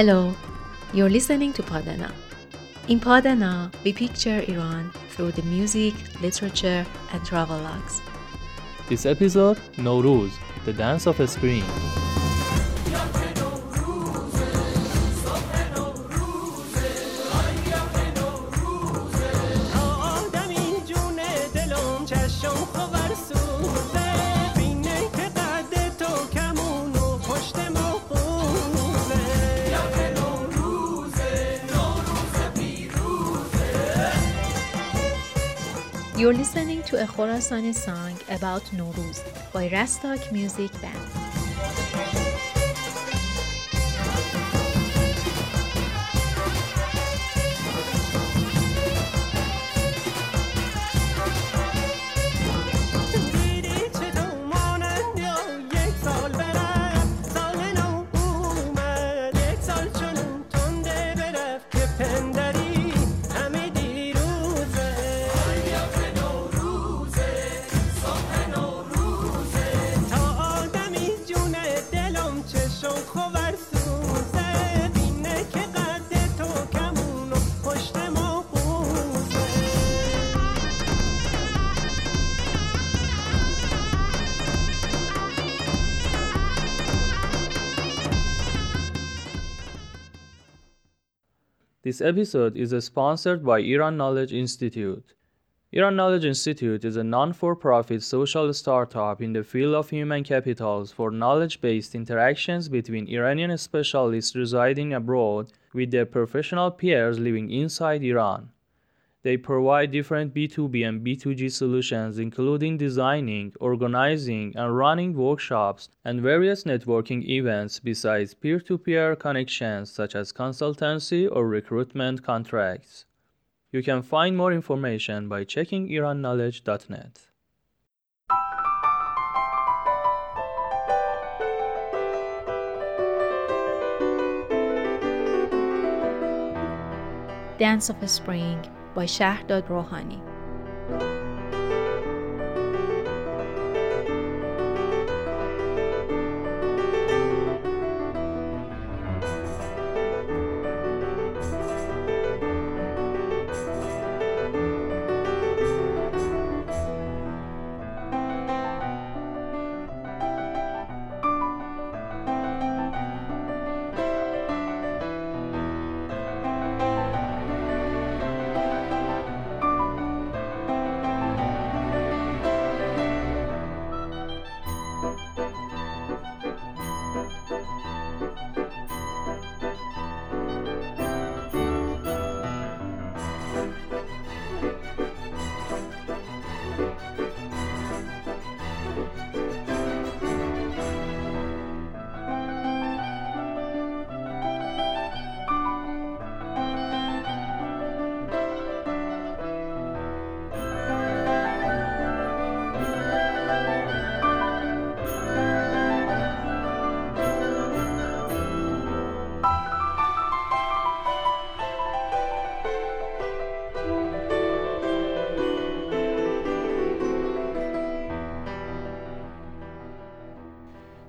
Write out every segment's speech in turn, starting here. Hello, you're listening to Padana. In Padana, we picture Iran through the music, literature, and travel logs. This episode, Nowruz, the dance of a spring. You're listening to a Khorasani song about Nowruz by Rastak Music Band. This episode is sponsored by Iran Knowledge Institute. Iran Knowledge Institute is a non-for-profit social startup in the field of human capitals for knowledge-based interactions between Iranian specialists residing abroad with their professional peers living inside Iran. They provide different B2B and B2G solutions, including designing, organizing, and running workshops and various networking events besides peer-to-peer connections such as consultancy or recruitment contracts. You can find more information by checking IranKnowledge.net. Dance of Spring by Shahdad Rouhani.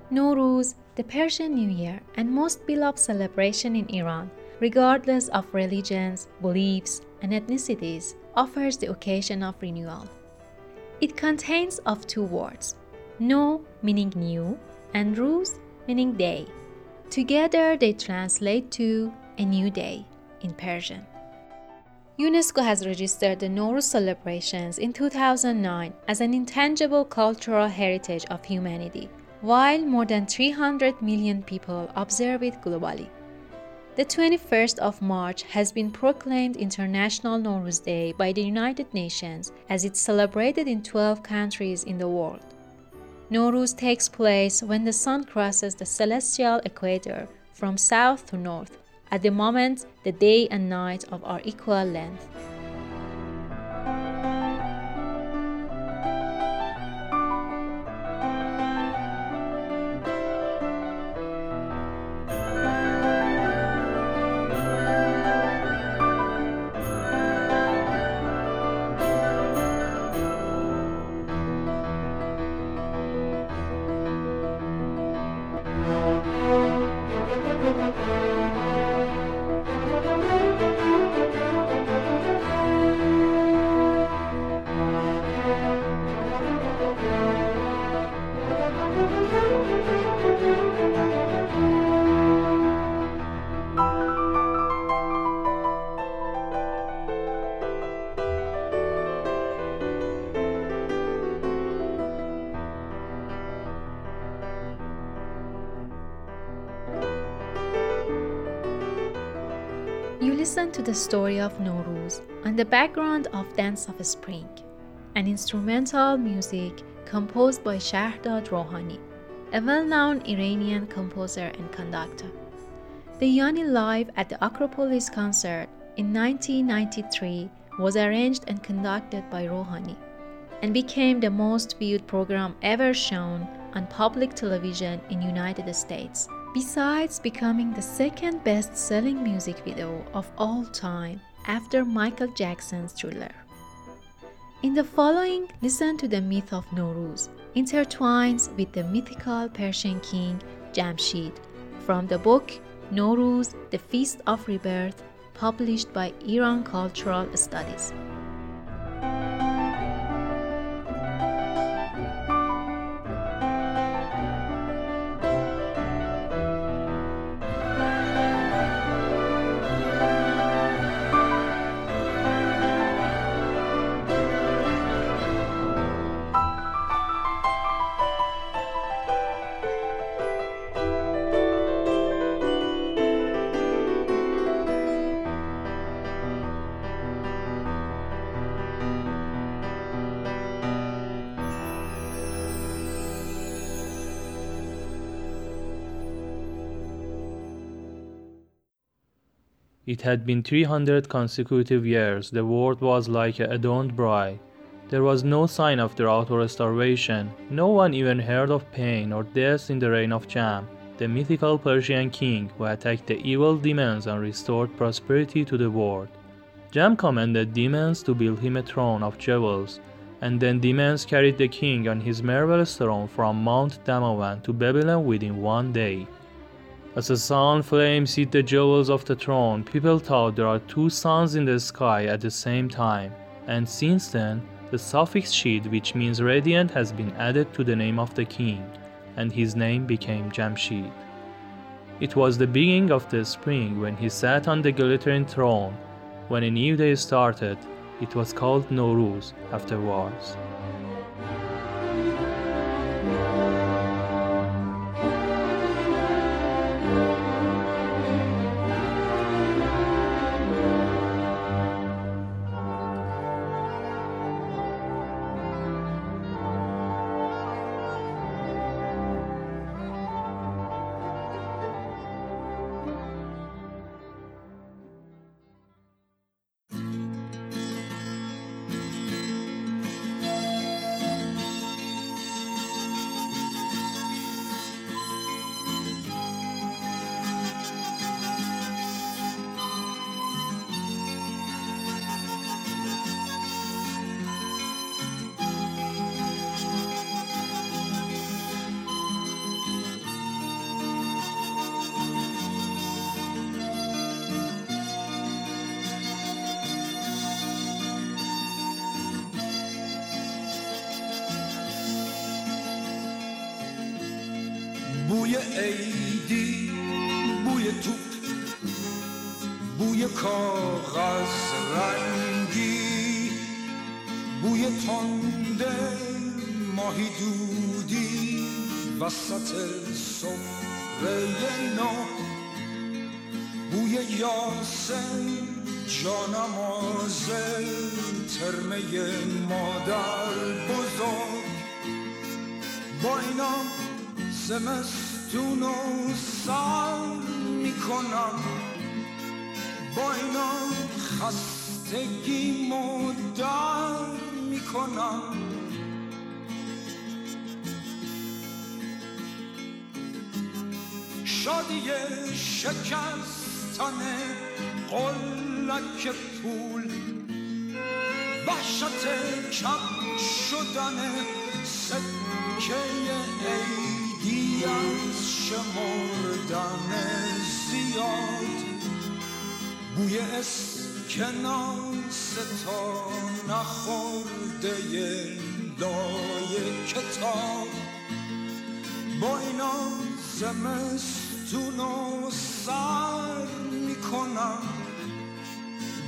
Nowruz, the Persian New Year and most beloved celebration in Iran, regardless of religions, beliefs, and ethnicities, offers the occasion of renewal. It contains of two words, no meaning new and ruz meaning day. Together they translate to a new day in Persian. UNESCO has registered the Nowruz celebrations in 2009 as an intangible cultural heritage of humanity, while more than 300 million people observe it globally. The 21st of March has been proclaimed International Nowruz Day by the United Nations, as it's celebrated in 12 countries in the world. Nowruz takes place when the sun crosses the celestial equator from south to north, at the moment the day and night are equal length. listen to the story of Nowruz on the background of Dance of Spring, an instrumental music composed by Shahdad Rouhani, a well-known Iranian composer and conductor. The Yanni Live at the Acropolis Concert in 1993 was arranged and conducted by Rouhani and became the most viewed program ever shown on public television in United States, besides becoming the second best-selling music video of all time after Michael Jackson's Thriller. In the following, listen to the myth of Nowruz, intertwines with the mythical Persian king Jamshid from the book Nowruz, The Feast of Rebirth, published by Iran Cultural Studies. It had been 300 consecutive years. The world was like an adorned bride. There was no sign of drought or starvation. No one even heard of pain or death in the reign of Jam, the mythical Persian king who attacked the evil demons and restored prosperity to the world. Jam commanded demons to build him a throne of jewels, and then demons carried the king on his marvelous throne from Mount Damavan to Babylon within one day. As a sun flames hit the jewels of the throne, people thought there are two suns in the sky at the same time, and since then, the suffix "shid," which means radiant, has been added to the name of the king, and his name became Jamshid. It was the beginning of the spring when he sat on the glittering throne. When a new day started, it was called Nowruz afterwards. Buya Eidi, buya tut, buya kağız rengi, buya tonde mahi dudi, vasat sofreye no, buya yasen canamaze, termeye madar bozor, boyna زمستون رو سر میکنم با اینا خستگیمو در میکنم شادی شکستن قلک پول وحشت کم شدن سکه ای از شمردن زیاد بوی اسکناس تا نخورده لای کتاب با اینا زمستون رو سر میکنم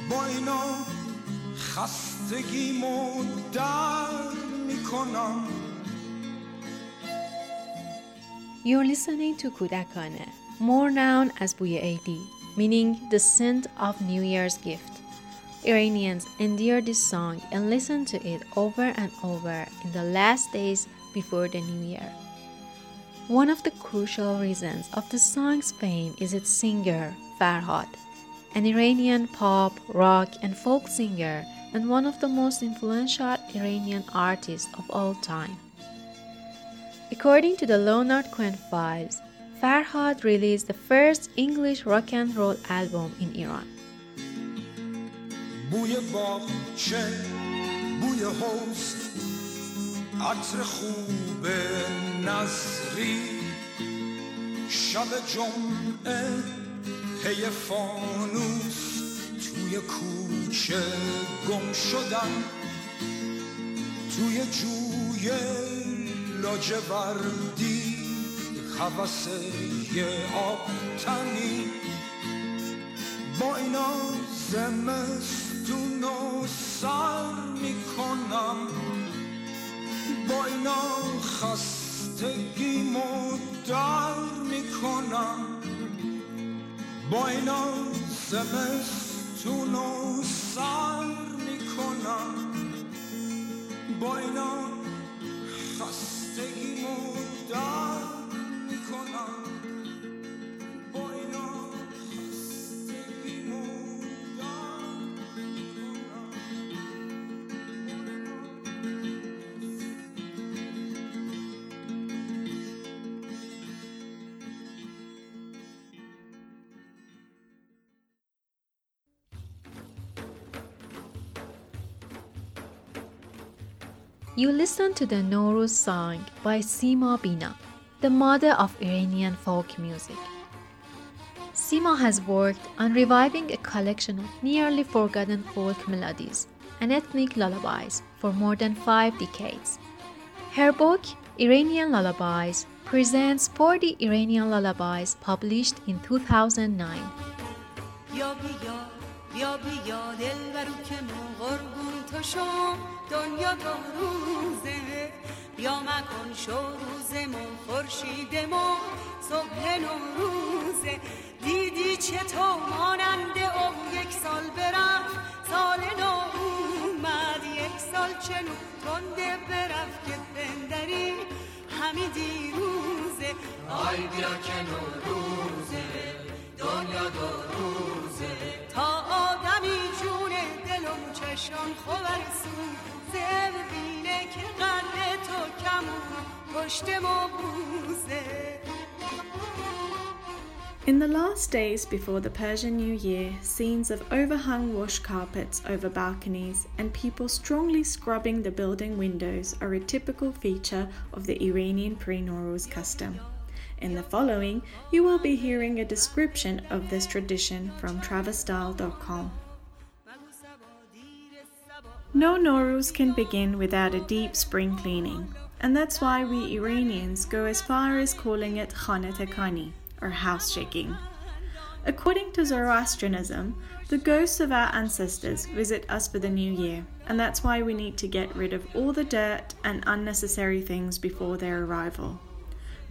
با اینا خستگیمو در میکنم. You're listening to Kudakane, more known as Buya Eidi, meaning the scent of New Year's gift. Iranians endure this song and listen to it over and over in the last days before the New Year. One of the crucial reasons of the song's fame is its singer, Farhad, an Iranian pop, rock, and folk singer and one of the most influential Iranian artists of all time. According to the Leonard Quint Vibes, Farhad released the first English rock and roll album in Iran. بوی باغچه بوی حوض عطر خوب نظری شب جمعه هی فانوس توی کوچه گم شدن توی جوی لاجوردی هوس یه آب تنی با اینا زمست دونو سر میکنم با اینا خستگیمو در میکنم با اینا زمستونو سر میکنم با اینا خستگیمو در میکنم. You listen to the Nowruz song by Sima Bina, the mother of Iranian folk music. Sima has worked on reviving a collection of nearly forgotten folk melodies and ethnic lullabies for more than 5 decades. Her book, Iranian Lullabies, presents 40 Iranian lullabies published in 2009. دنیا تا روزه بیا مکن شو روزه من خورشیده من صبح نوروزه دیدی چطور ماننده او یک سال برفت سال نو اومد یک سال چنو تنده برفت که بندری همین دیروزه آی بیا که نوروزه دنیا دو روزه تا آدمی جونه دلم چشم خبر سو زبینه که قرن تو کمون پشت ما بوزه. In the last days before the Persian New Year, scenes of overhung wash carpets over balconies and people strongly scrubbing the building windows are a typical feature of the Iranian pre-Nowruz custom. In the following, you will be hearing a description of this tradition from Travestyle.com. No Nowruz can begin without a deep spring cleaning, and that's why we Iranians go as far as calling it Khanetekani, or house shaking. According to Zoroastrianism, the ghosts of our ancestors visit us for the new year, and that's why we need to get rid of all the dirt and unnecessary things before their arrival.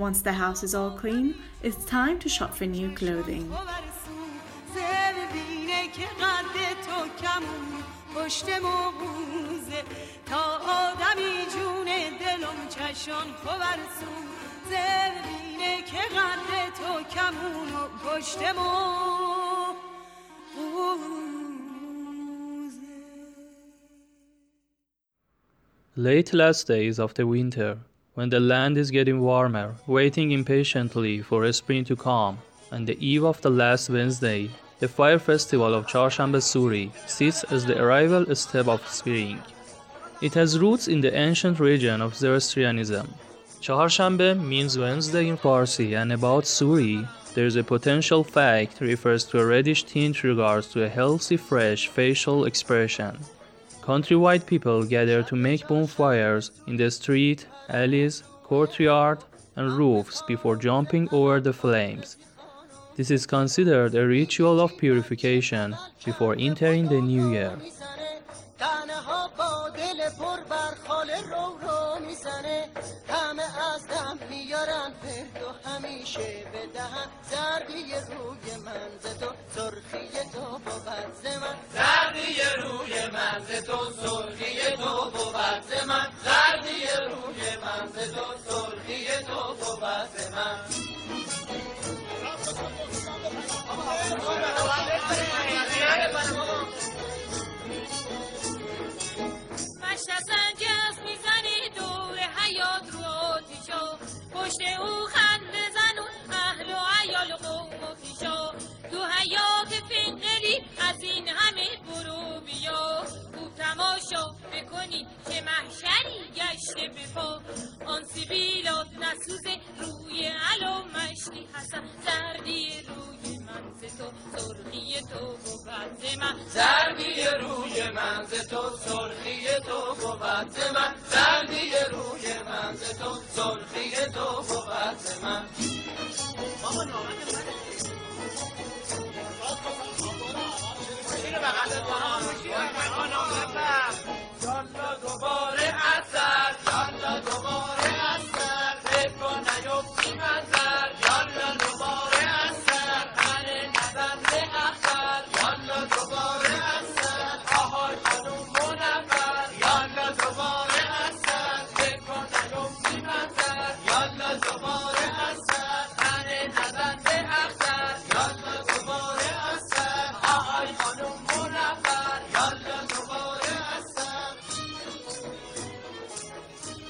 Once the house is all clean, it's time to shop for new clothing. پشت ما بوزه تا آدمی جونه دلم چشان خورسون زرینه که قدر تو کمون و پشت ما بوزه. Late last days of the winter, when the land is getting warmer, waiting impatiently for a spring to come, on the eve of the last Wednesday, the fire festival of Chaharshanbe Suri sits as the arrival step of spring. It has roots in the ancient region of Zoroastrianism. Chaharshanbe means Wednesday in Farsi, and about Suri, there is a potential fact refers to a reddish tint regards to a healthy, fresh facial expression. Countrywide people gather to make bonfires in the street, alleys, courtyard, and roofs before jumping over the flames. This is considered a ritual of purification before entering the new year. بیارن پر تو همیشه بدهن زردی روی من ز تو سرخی تو بود ز من زردی روی من ز تو سرخی تو بود ز من زردی روی من ز تو سرخی تو بود ز من مشت سنجز میزنی دور حیات رو آتیشا پشت او خنده زن و اهل و عیال قوم و خیشا تو حیات فنقلی از این همه برو بیا خوب تماشا بکنی که محشری گشته بپا آن سیبیلات نسوزه روی علا مشتی حسن زردی روی تو سرخی تو بود ز من زردی روی من ز تو سرخی تو بود ز من زردی روی من ز تو سرخی تو بود ز من بابا نامه منه اینو بغل دارم جانا دوباره اثر جانا دوباره اثر فکر کن نیفتی من زر جانا دوباره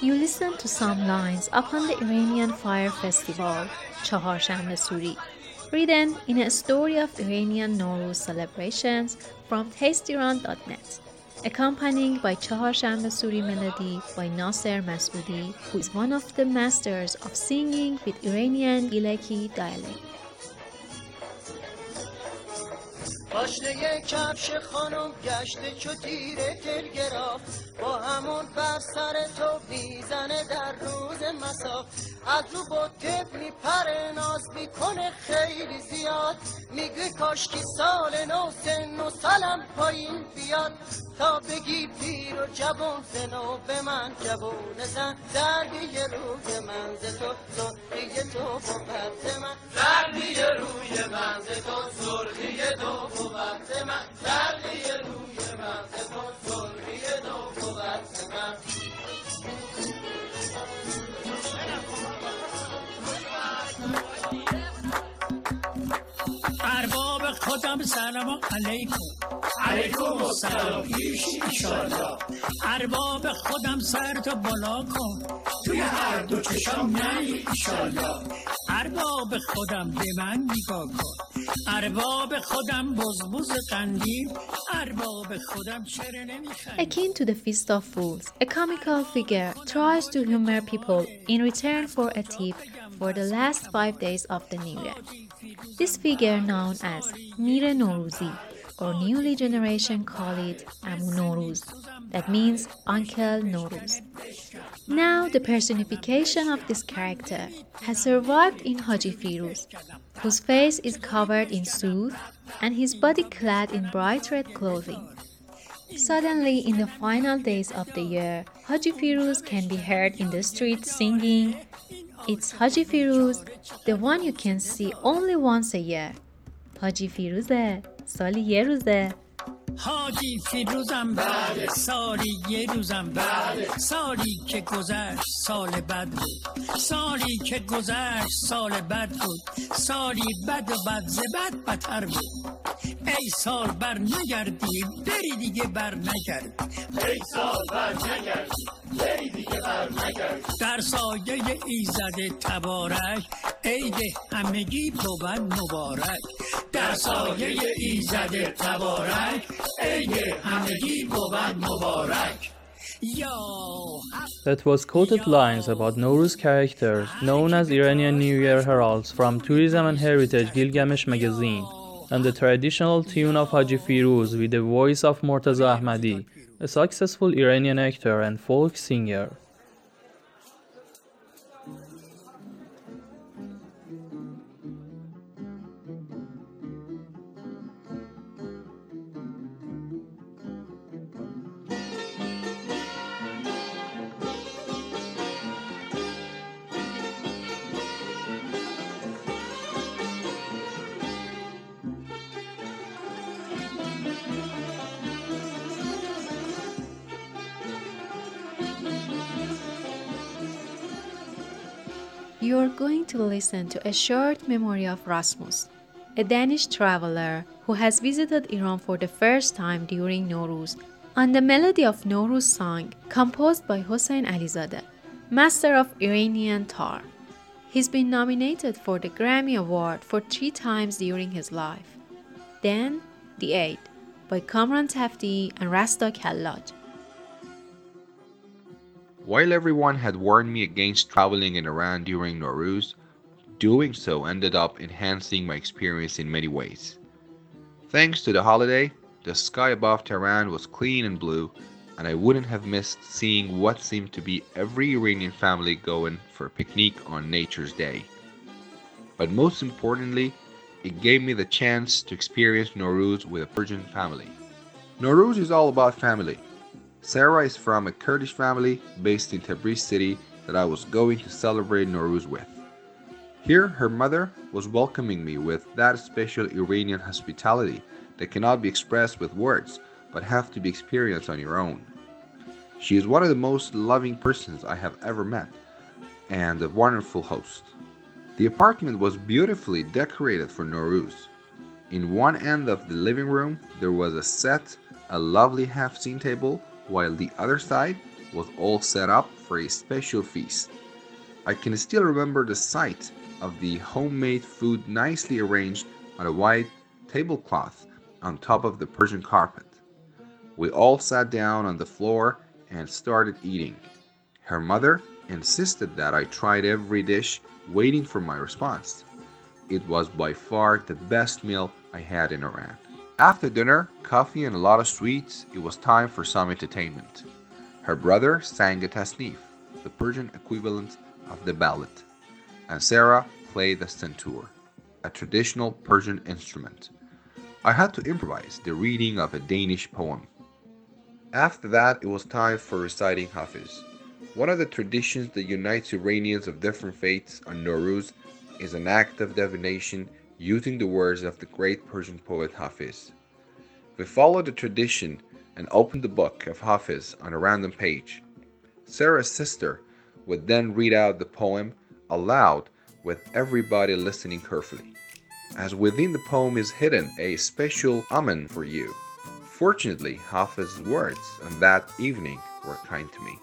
You listen to some lines upon the Iranian Fire Festival, Chaharshanbe Suri, written in a story of Iranian Nowruz celebrations from hastiran.net, accompanied by Chaharshanbe Suri melody by Nasser Masoudi, who is one of the masters of singing with Iranian Gilaki dialect. پاشنه کفش خانم گشته چو تیره تلگراف با همون بر سر تو میزنه در روز مساف از رو با تب میپره ناز میکنه خیلی زیاد میگه کاشکی سال نو سن و سلم پایین بیاد تا بگی پیر و جبون سنو به من جبون زن زردی روی من ز تو سرخی تو بود من زردی روی من ز تو سرخی تو بود من زردی روی من ز تو سرخی تو بود من ارباب خودم سلام علیکم علیکم و سلام پیش انشالله ارباب خودم سر تو بالا کن توی هر دو چشم نهی انشالله ارباب خودم به من نگاه کن ارباب خودم بزبز قندیل ارباب خودم چرا نمیخندی Akin to the Feast of Fools, a comical figure tries to humor people in return for a tip for the last 5 days of the new year. This figure known as Mire Noruzi or newly generation call it Amu Nowruz, that means Uncle Nowruz. Now the personification of this character has survived in Haji Firuz, whose face is covered in soot and his body clad in bright red clothing. Suddenly, in the final days of the year, Haji Firuz can be heard in the streets singing, "It's Haji Firuz, the one you can see only once a year. Haji Firuze." سالی یه روزه حاجی فیروزم بله سالی یه روزم بله سالی که گذشت سال بد بود سالی که گذشت سال بد بود سالی بد و بد زبد بدتر بود ای سال بر نگردی بری دیگه بر نگردی ای سال بر نگردی بری دیگه بر نگردی در سایه ایزد تبارک عید همگی بود مبارک در سایه ایزد تبارک عید همگی بود مبارک That was quoted lines about Nowruz characters known as Iranian New Year heralds from Tourism and Heritage Gilgamesh magazine and the traditional tune of Haji Firuz with the voice of Murtaza Ahmadi, a successful Iranian actor and folk singer. you're going to listen to a short memory of Rasmus, a Danish traveler who has visited Iran for the first time during Nowruz, on the melody of Nowruz song composed by Hossein Alizadeh, master of Iranian tar. He's been nominated for the Grammy Award for 3 times during his life. Then, The Aid by Kamran Tafti and Rastak Hallaj. While everyone had warned me against traveling in Iran during Nowruz, doing so ended up enhancing my experience in many ways. Thanks to the holiday, the sky above Tehran was clean and blue, and I wouldn't have missed seeing what seemed to be every Iranian family going for a picnic on Nature's Day. But most importantly, it gave me the chance to experience Nowruz with a Persian family. Nowruz is all about family. Sarah is from a Kurdish family based in Tabriz city that I was going to celebrate Nowruz with. Here, her mother was welcoming me with that special Iranian hospitality that cannot be expressed with words, but have to be experienced on your own. She is one of the most loving persons I have ever met, and a wonderful host. The apartment was beautifully decorated for Nowruz. In one end of the living room, there was a set, a lovely Haft-sin table, while the other side was all set up for a special feast. I can still remember the sight of the homemade food nicely arranged on a white tablecloth on top of the Persian carpet. We all sat down on the floor and started eating. Her mother insisted that I tried every dish, waiting for my response. It was by far the best meal I had in Iran. After dinner, coffee and a lot of sweets, it was time for some entertainment. Her brother sang a tasnif, the Persian equivalent of the ballad, and Sarah played the stentur, a traditional Persian instrument. I had to improvise the reading of a Danish poem. After that, it was time for reciting Hafiz. One of the traditions that unites Iranians of different faiths on Nowruz is an act of divination using the words of the great Persian poet Hafiz. We followed the tradition and opened the book of Hafiz on a random page. Sarah's sister would then read out the poem aloud with everybody listening carefully. As within the poem is hidden a special omen for you. Fortunately, Hafiz's words on that evening were kind to me.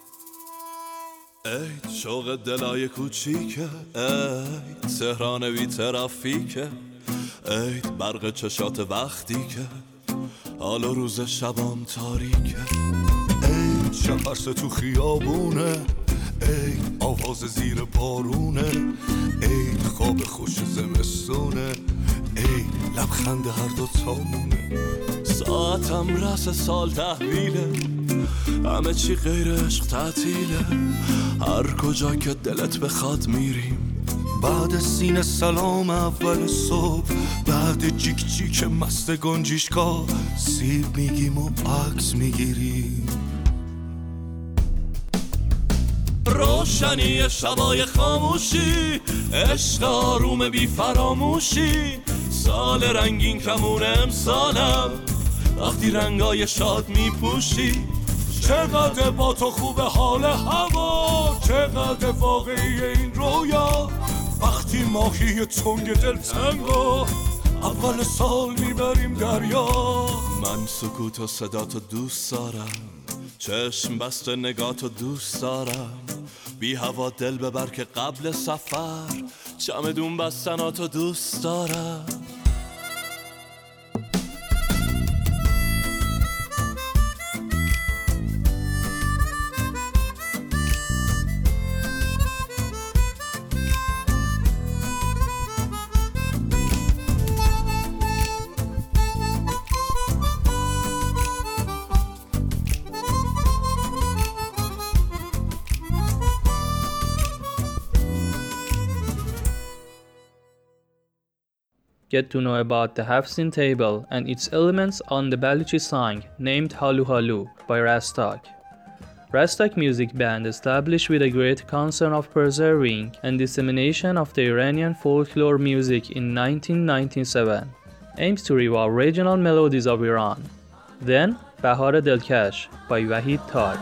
ای شوق دلای کوچیکه ای تهران بی ترافیکه ای برق چشات وقتی که حال و روز شبام تاریکه ای شفرس تو خیابونه ای آواز زیر بارونه ای خواب خوش زمستونه ای لبخند هر دو تامونه ساعتم رس سال تحویله همه چی غیر عشق تعطیله هر کجا که دلت بخواد میریم بعد سینه سلام اول صبح بعد جیک جیک مست گنجیشکا سیب میگیم و عکس میگیریم روشنی شبای خاموشی عشق آروم بی فراموشی سال رنگین کمون امسالم وقتی رنگای شاد میپوشی چقدر با تو خوب حال هوا چقدر واقعی این رویا وقتی ماهی تنگ دلتنگا اول سال میبریم دریا من سکوت و صدا تو دوست دارم چشم بسته نگاه تو دوست دارم بی هوا دل ببر که قبل سفر چمدون بستنا تو دوست دارم Get to know about the Haft-sin table and its elements on the Baluchi song named Halu Halu by Rastak. Rastak Music Band, established with a great concern of preserving and dissemination of the Iranian folklore music in 1997, aims to revive regional melodies of Iran. Then, Bahar Delkash by Vahid Taj.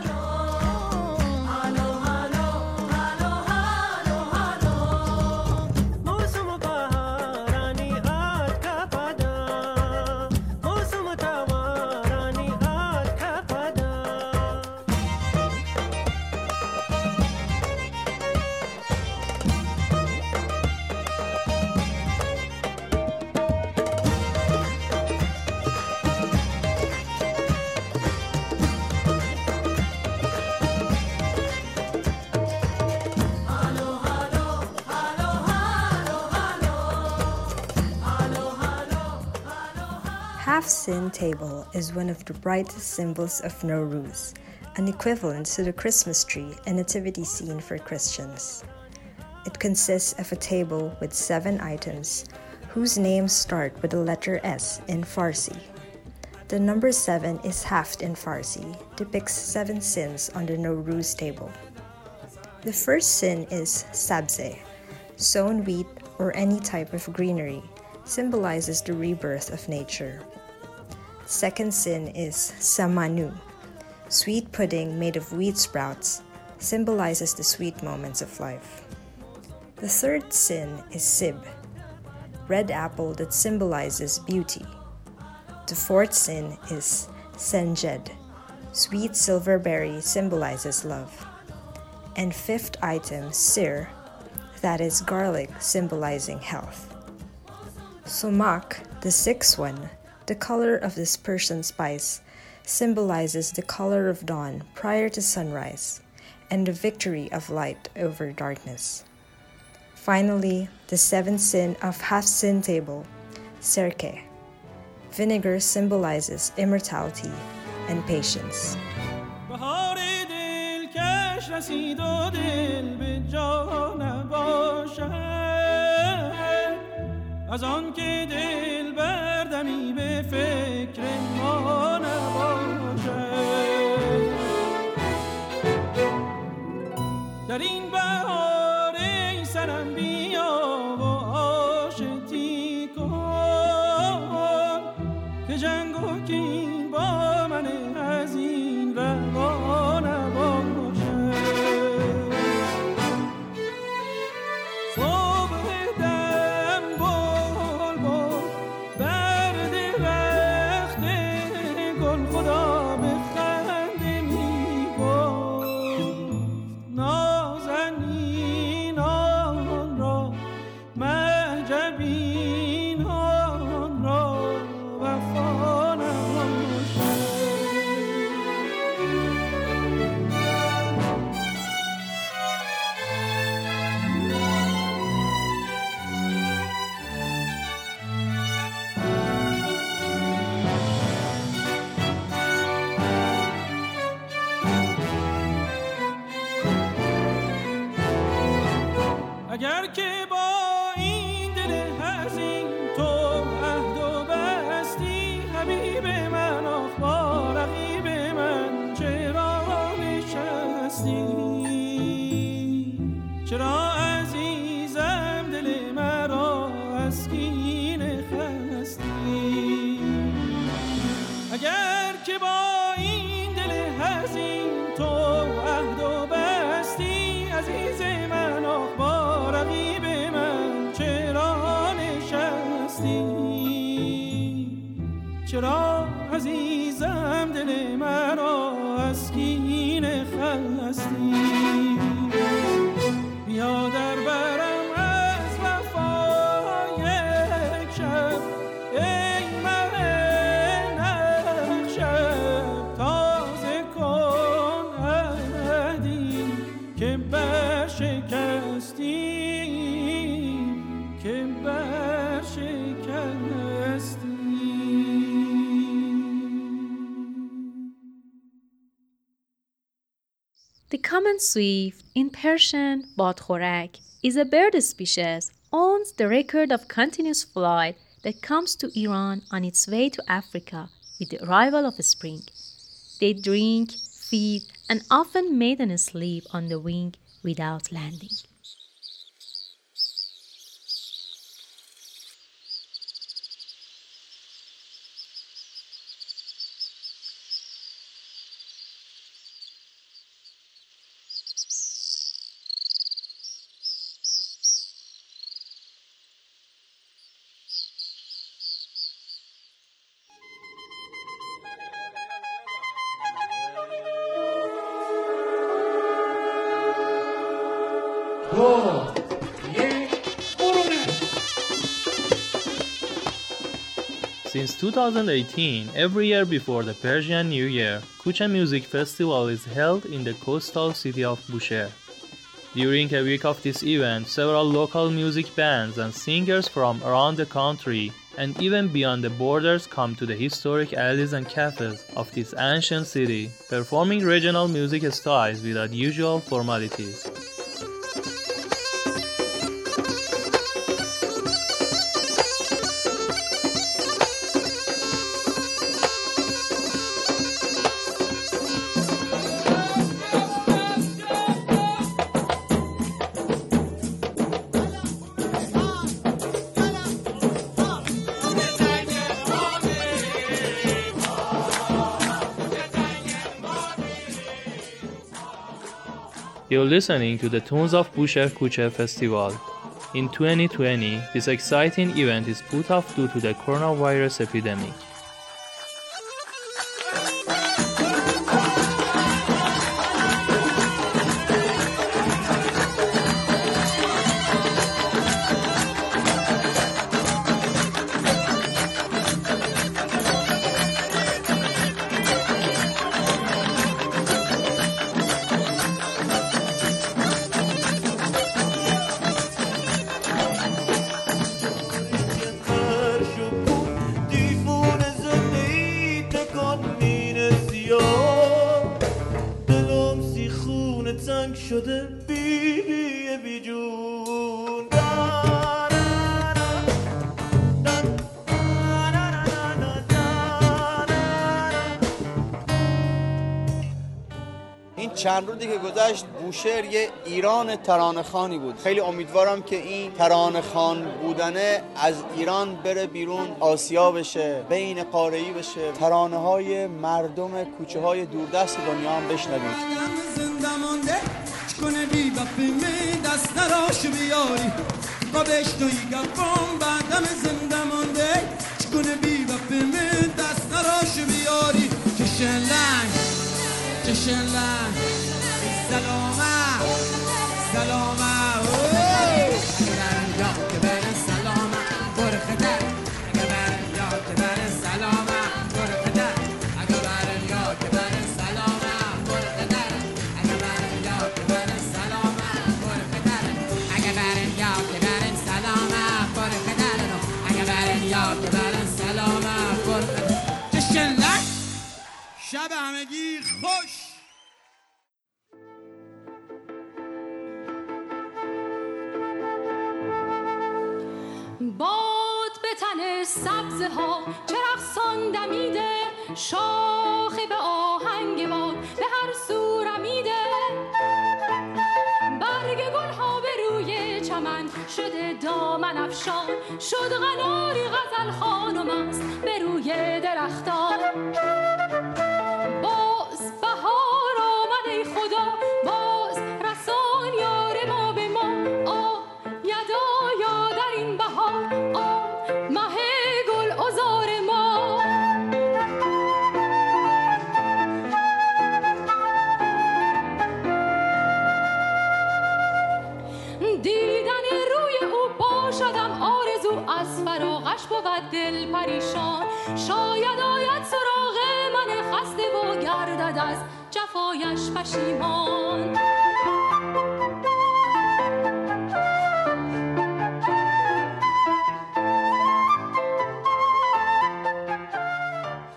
Haft-sin table is one of the brightest symbols of Nowruz, an equivalent to the Christmas tree and nativity scene for Christians. It consists of a table with 7 items, whose names start with the letter S in Farsi. The number 7 is Haft in Farsi, depicts 7 sins on the Nowruz table. The first sin is sabze, sown wheat or any type of greenery, symbolizes the rebirth of nature. Second sin is samanu, sweet pudding made of wheat sprouts, symbolizes the sweet moments of life. The third sin is sib, red apple that symbolizes beauty. The fourth sin is senjed, sweet silver berry symbolizes love. And fifth item, sir, that is garlic symbolizing health. Sumak, the sixth one, the color of this Persian spice, symbolizes the color of dawn prior to sunrise and the victory of light over darkness. Finally, the 7th sin of Haft-sin table, serke. Vinegar symbolizes immortality and patience. رسید و دل به جا نباشد از آن که دل بردمی به فکر ما نباشد در این بهار ای سرم بیا و آشتی کن که جنگ و کین با من از این روا نباشد اگر که با این دل حزین تو عهد و بستی حبیب من آخ با رقیب من چرا نشستی چرا عزیزم دل مرا از کین خستی اگر که با این دل حزین تو عهد و بستی عزیز من آخ با به من چرا نشستی چرا عزیزم دل مرا از کین خستی بیا در برم از وفای یک شب ای مه نخشب تازه کن عهدی که برشکستی The common swift, in Persian badkhorek, is a bird species, owns the record of continuous flight that comes to Iran on its way to Africa with the arrival of spring. They drink, feed, and often maiden sleep on the wing without landing. Since 2018, every year before the Persian New Year, Kucha Music Festival is held in the coastal city of Bushehr. During a week of this event, several local music bands and singers from around the country and even beyond the borders come to the historic alleys and cafes of this ancient city, performing regional music styles without usual formalities. You're listening to the tunes of Bushehr Kuche Festival. In 2020, this exciting event is put off due to the coronavirus epidemic. چند روزی که گذشت بوشهر یه ایران ترانه‌خوانی بود. خیلی امیدوارم که این ترانه‌خوان بودنه از ایران بره بیرون، آسیا بشه، بین قاره‌ای بشه، ترانه‌های مردم کوچه‌های دوردست دنیا هم بشنویم. شب همگی خوش باد به تن سبزه ها چه رقصان دمیده شاخه به آهنگ باد به هر سو رمیده برگ گل ها به روی چمن شده دامن افشان شد قناری غزل خوان و مست به روی درختان باز بهار آمد ای خدا باز رسان یار ما به ما آ یدا یا در این بهار آ مه گل عذار ما دیدن روی او باشدم آرزو از فراقش بود دل پریشان شاید آید سراغ من خسته و گردد از جفایش پشیمان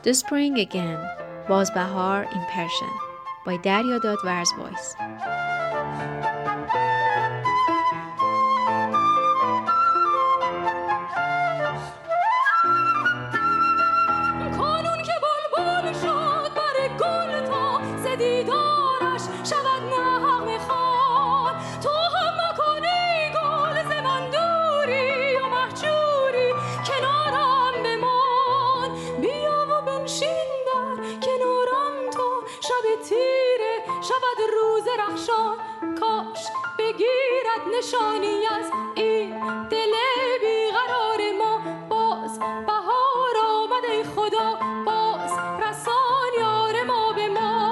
The Spring Again, باز بهار in Persian by Darya Dadwar's voice. نشانی از این دل بیقرار ما باز بهار آمد ای خدا باز رسان یار ما به ما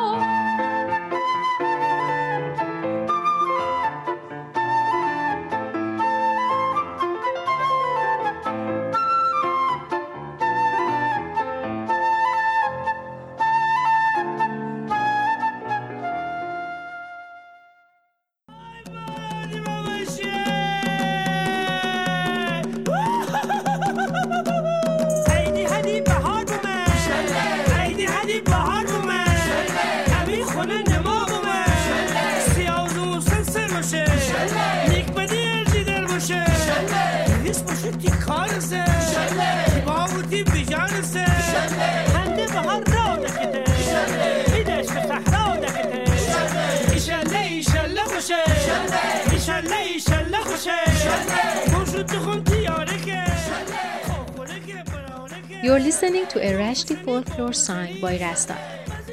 You're listening to a Rashti folklore song by Rastak.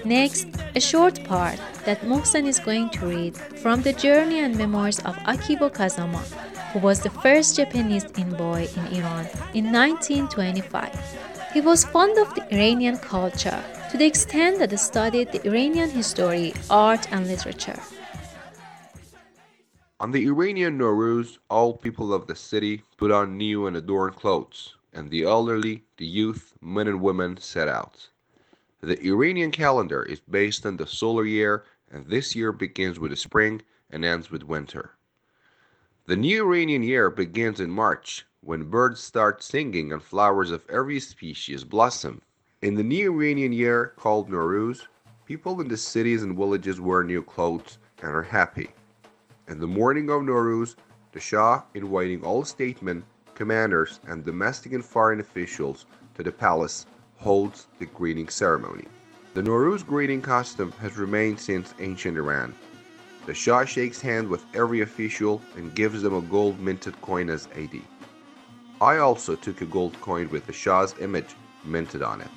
Next, a short part that Mohsen is going to read from the journey and memoirs of Akibo Kazama, who was the first Japanese envoy in Iran in 1925. He was fond of the Iranian culture to the extent that he studied the Iranian history, art, and literature. On the Iranian Nowruz, all people of the city put on new and adorned clothes, and the elderly, the youth, men and women set out. The Iranian calendar is based on the solar year, and this year begins with the spring and ends with winter. The new Iranian year begins in March, when birds start singing and flowers of every species blossom. In the new Iranian year, called Nowruz, people in the cities and villages wear new clothes and are happy. In the morning of Nowruz, the Shah, inviting all statesmen, commanders, and domestic and foreign officials to the palace, holds the greeting ceremony. The Nowruz greeting custom has remained since ancient Iran. The Shah shakes hands with every official and gives them a gold minted coin as Eidi. I also took a gold coin with the Shah's image minted on it.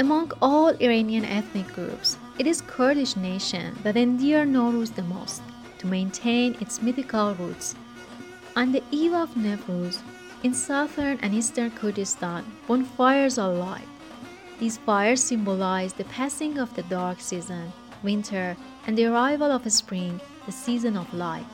Among all Iranian ethnic groups, it is Kurdish nation that endear Nowruz the most to maintain its mythical roots. On the eve of Nowruz, in southern and eastern Kurdistan, bonfires are light. These fires symbolize the passing of the dark season, winter, and the arrival of spring, the season of light.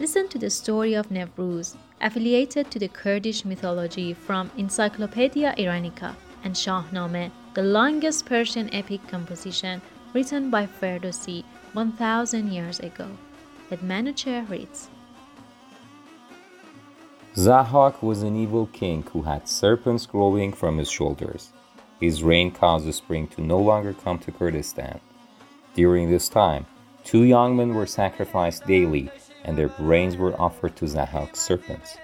Listen to the story of Nowruz, affiliated to the Kurdish mythology from Encyclopedia Iranica and Shahnameh, the longest Persian epic composition written by Ferdowsi 1,000 years ago. That Manucher reads. Zahak was an evil king who had serpents growing from his shoulders. His reign caused the spring to no longer come to Kurdistan. During this time, 2 young men were sacrificed daily and their brains were offered to Zahak's serpents.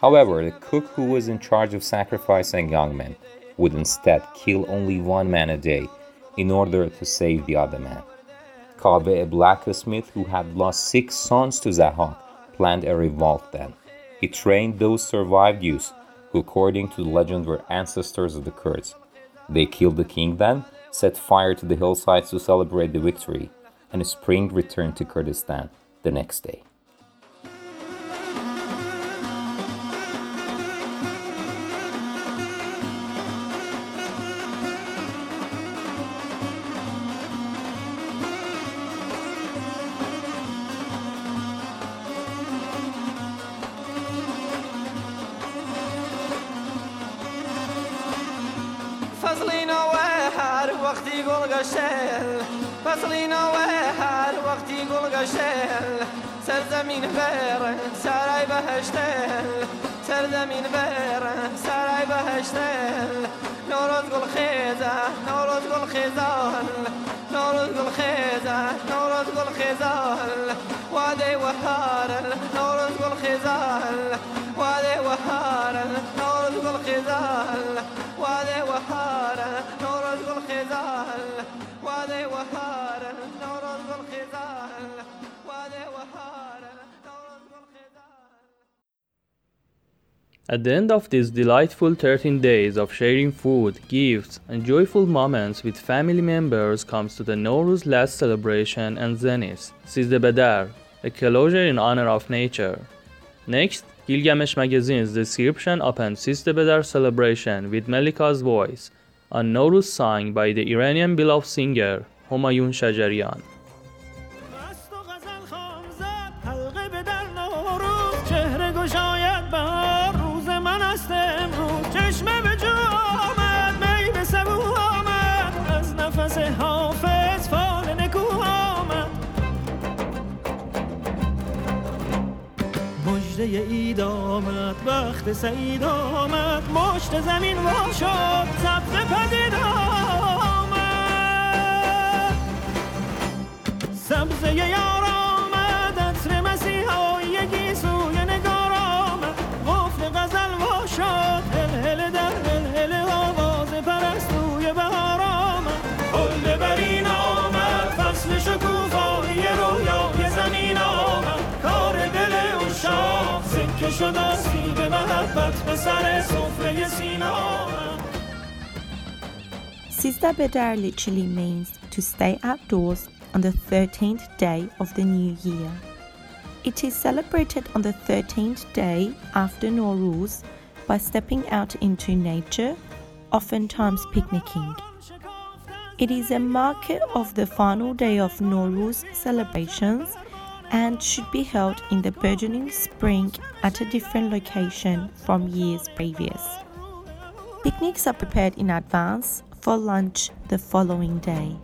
However, the cook who was in charge of sacrificing young men would instead kill only 1 man a day in order to save the other man. Kaveh, a blacksmith who had lost 6 sons to Zahak, planned a revolt then. He trained those survived youths, who according to the legend were ancestors of the Kurds. They killed the king then, set fire to the hillsides to celebrate the victory, and spring returned to Kurdistan the next day. At the end of these delightful 13 days of sharing food, gifts, and joyful moments with family members comes to the Nowruz last celebration and zenith, Sizdebedar, a closure in honor of nature. Next, Gilgamesh magazine's description upon Sizdebedar celebration with Melika's voice, a Nowruz song by the Iranian beloved singer Humayun Shajarian. عید آمد وقت سعید آمد مشت زمین وا شد سبزه پدید آمد سبزه یار آمد عطر مسیحا یکی سوی نگار آمد قفل غزل وا شد هلهله در هلهله آواز پرستوی بهار آمد حل برین آمد فصل شکوفایی رویای زمین آمد کار دل Sizdebedar literally means to stay outdoors on the 13th day of the new year. It is celebrated on the 13th day after Nowruz by stepping out into nature, oftentimes picnicking. It is a marker of the final day of Nowruz celebrations and should be held in the burgeoning spring at a different location from years previous. Picnics are prepared in advance for lunch the following day.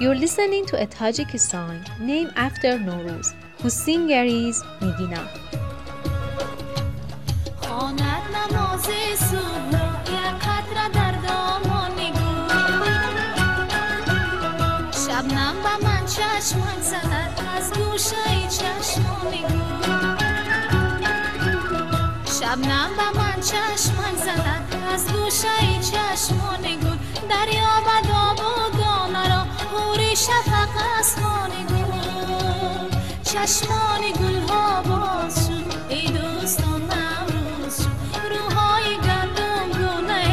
You're listening to a Tajik song named after Nowruz, whose singer is Medina. شفق آسمان گل چشمان گل ها باز شد ای دوستان نوروز شد روهای گندم گونه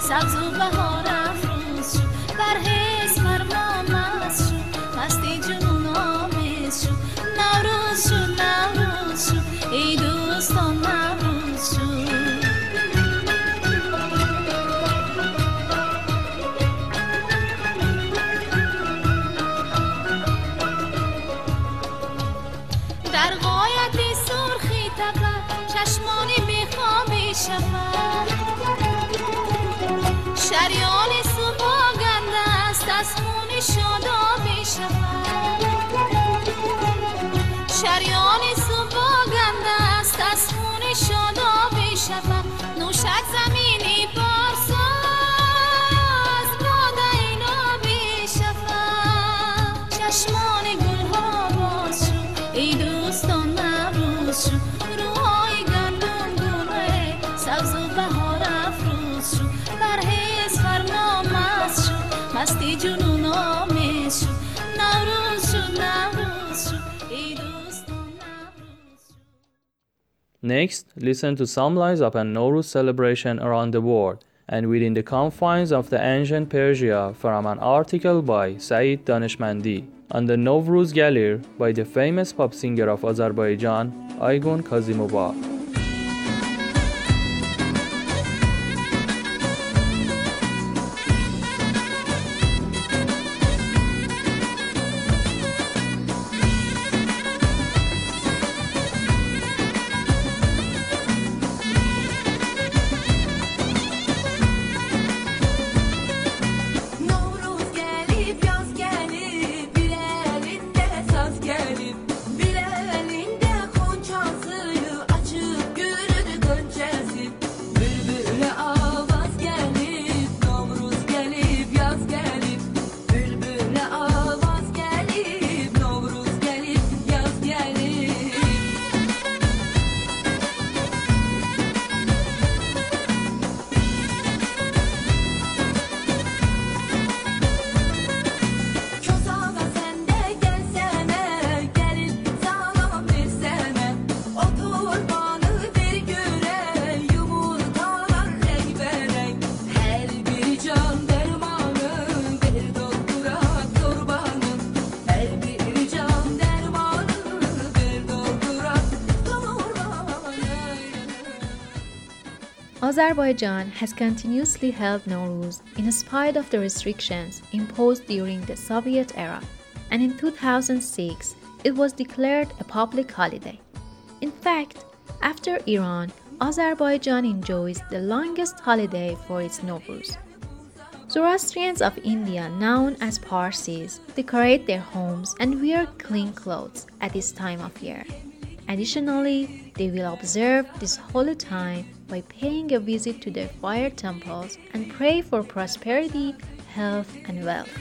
سبز و بهار افروز شد برحس مرمام از شد مستی جنون آمیز شد نوروز شد نوروز شد ای دوستان نوروز شد شریان صبح گنده است از خون شادا می شود شریان صبح گنده است از خون شادا می شود نوشد زمینی بارساز باده اینا می شود چشمان گل ها باز شد ای دوستان نوروز شد روهای گندم گونه سبز و بهار افروز شد Next, listen to some lines of a Nowruz celebration around the world and within the confines of the ancient Persia from an article by Said Danishmandi on the Nowruz Galir by the famous pop singer of Azerbaijan, Aygun Kazimova. Azerbaijan has continuously held Nowruz in spite of the restrictions imposed during the Soviet era, and in 2006 it was declared a public holiday. In fact, after Iran, Azerbaijan enjoys the longest holiday for its Nowruz. Zoroastrians of India, known as Parsis, decorate their homes and wear clean clothes at this time of year. Additionally, they will observe this holy time by paying a visit to their fire temples and pray for prosperity, health, and wealth.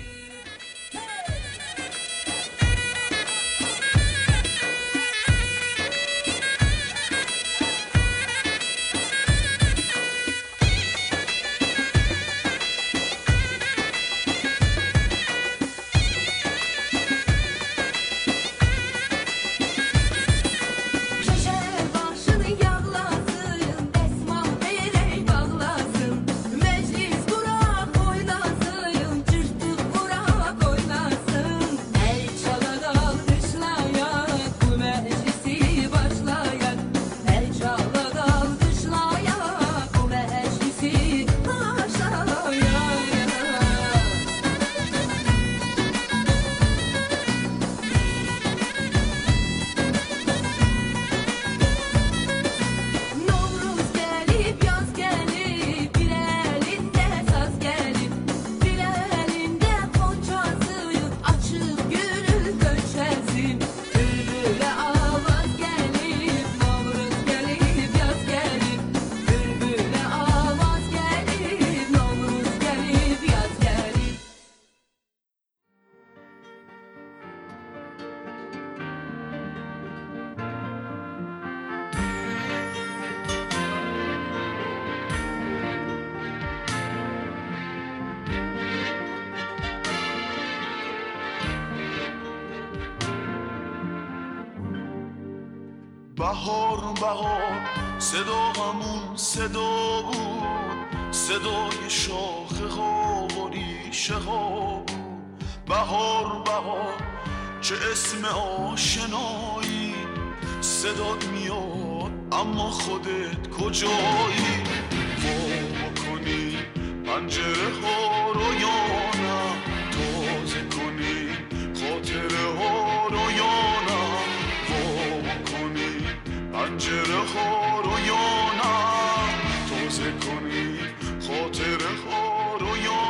بهار صدا همون صدا بود، صدای شاخه ها و ریشه ها بود. بهار چه اسم آشنایی، صدات میاد اما خودت کجایی؟ وا کنی پنجره ها رو یا نه، تازه کنی خاطره ها رو یا نه، پنجره ها رو یا نه، تازه کنی خاطره ها رو یا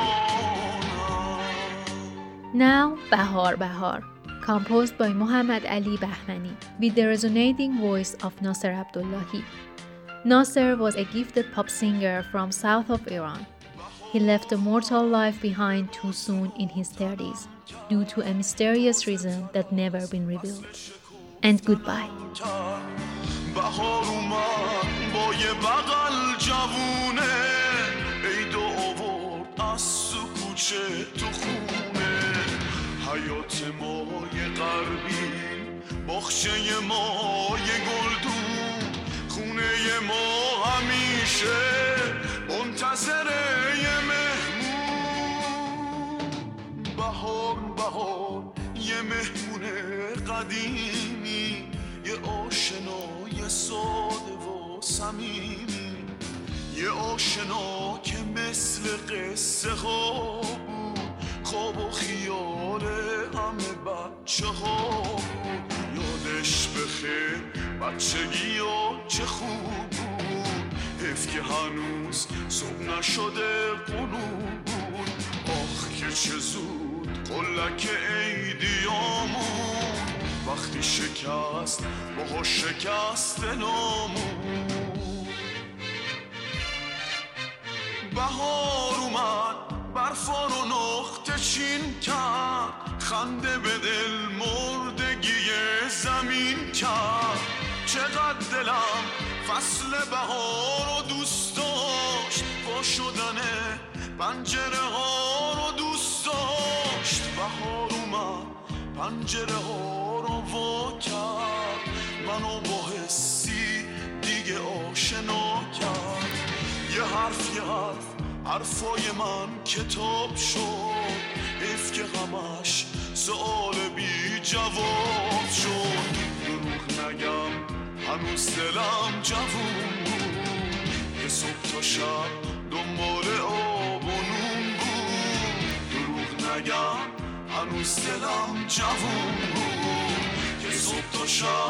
نه. Now بهار composed by Muhammad Ali Bahmani with the resonating voice of Nasser Abdullahi. Nasser was a gifted pop singer from south of Iran. He left a mortal life behind too soon in his 30s due to a mysterious reason that never been revealed. And goodbye. بهار اومد با یه بغل جوونه، عید آورد از تو کوچه تو خونه. حیات ما یه غربی، باغچه ما یه گلدون، خونه ما همیشه منتظر یه مهمون. بهار یه مهمون قدیمی، یه آشنای ساده و صمیمی، یه آشنا که مثل قصه ها بود، خواب و خیال همه بچه ها بود. یادش بخیر بچگی و چه خوب بود، حیف که هنوز صبح نشده غروب بود. آخ که چه زود قلک عیدیامون، وقتی شکست باها شکست نامون. بهار اومد برفا رو نقطه چین کرد، خنده به دل مردگی زمین کرد. چقدر دلم فصل بهار رو دوست داشت، با شدن پنجره ها رو دوست داشت. بهار اومد پنجره ها رو وا کرد، منو با حسی دیگه آشنا کرد. یه حرف حرفای من کتاب شد، حیف که همش سؤال بی جواب شد. دروغ نگم هنوز دلم جوون بود، یه صبح و شب دنبال آب و نون بود دروغ نگم هنوز دلم جوون بود که صبح و شب